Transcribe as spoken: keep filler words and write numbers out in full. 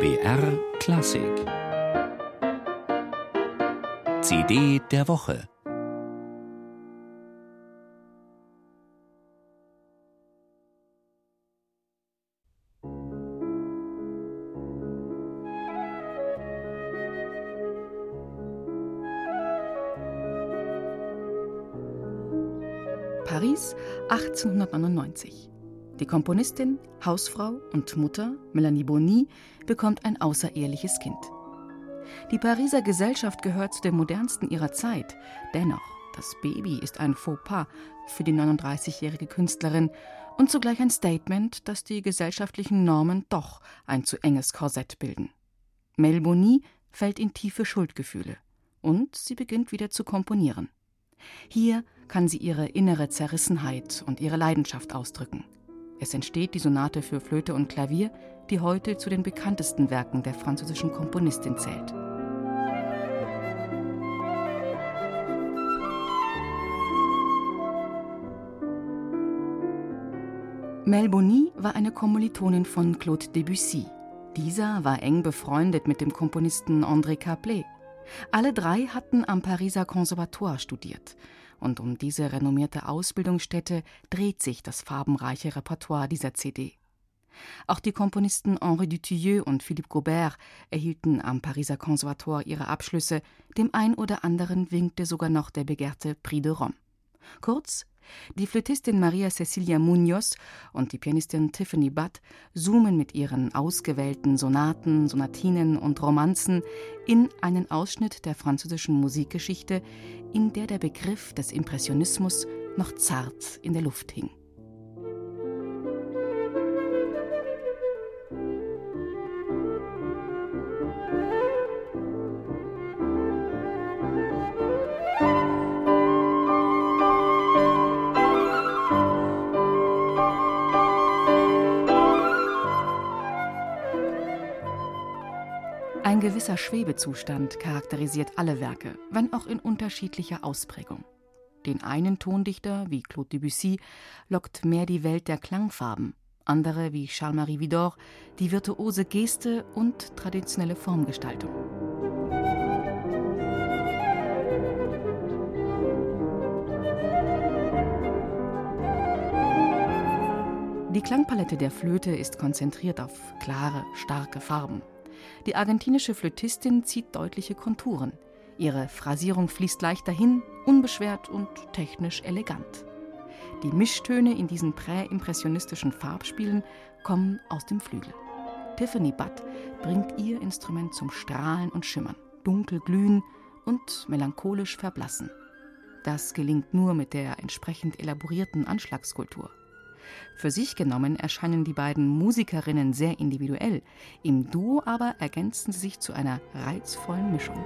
B R Klassik C D der Woche. Paris, achtzehnhundertneunundneunzig. Die Komponistin, Hausfrau und Mutter Melanie Bonny bekommt ein außereheliches Kind. Die Pariser Gesellschaft gehört zu den modernsten ihrer Zeit. Dennoch, das Baby ist ein Fauxpas für die neununddreißigjährige Künstlerin und zugleich ein Statement, dass die gesellschaftlichen Normen doch ein zu enges Korsett bilden. Mel Bonis fällt in tiefe Schuldgefühle und sie beginnt wieder zu komponieren. Hier kann sie ihre innere Zerrissenheit und ihre Leidenschaft ausdrücken. Es entsteht die Sonate für Flöte und Klavier, die heute zu den bekanntesten Werken der französischen Komponistin zählt. Mel Bonis war eine Kommilitonin von Claude Debussy. Dieser war eng befreundet mit dem Komponisten André Caplet. Alle drei hatten am Pariser Conservatoire studiert. Und um diese renommierte Ausbildungsstätte dreht sich das farbenreiche Repertoire dieser C D. Auch die Komponisten Henri Dutilleux und Philippe Gaubert erhielten am Pariser Conservatoire ihre Abschlüsse. Dem ein oder anderen winkte sogar noch der begehrte Prix de Rome. Kurz, die Flötistin Marcia Cecilia Munoz und die Pianistin Tiffany Butt zoomen mit ihren ausgewählten Sonaten, Sonatinen und Romanzen in einen Ausschnitt der französischen Musikgeschichte, in der der Begriff des Impressionismus noch zart in der Luft hing. Ein gewisser Schwebezustand charakterisiert alle Werke, wenn auch in unterschiedlicher Ausprägung. Den einen Tondichter, wie Claude Debussy, lockt mehr die Welt der Klangfarben, andere, wie Charles Marie Widor, die virtuose Geste und traditionelle Formgestaltung. Die Klangpalette der Flöte ist konzentriert auf klare, starke Farben. Die argentinische Flötistin zieht deutliche Konturen. Ihre Phrasierung fließt leicht dahin, unbeschwert und technisch elegant. Die Mischtöne in diesen präimpressionistischen Farbspielen kommen aus dem Flügel. Tiffany Butt bringt ihr Instrument zum Strahlen und Schimmern, dunkel glühen und melancholisch verblassen. Das gelingt nur mit der entsprechend elaborierten Anschlagskultur. Für sich genommen erscheinen die beiden Musikerinnen sehr individuell, im Duo aber ergänzen sie sich zu einer reizvollen Mischung.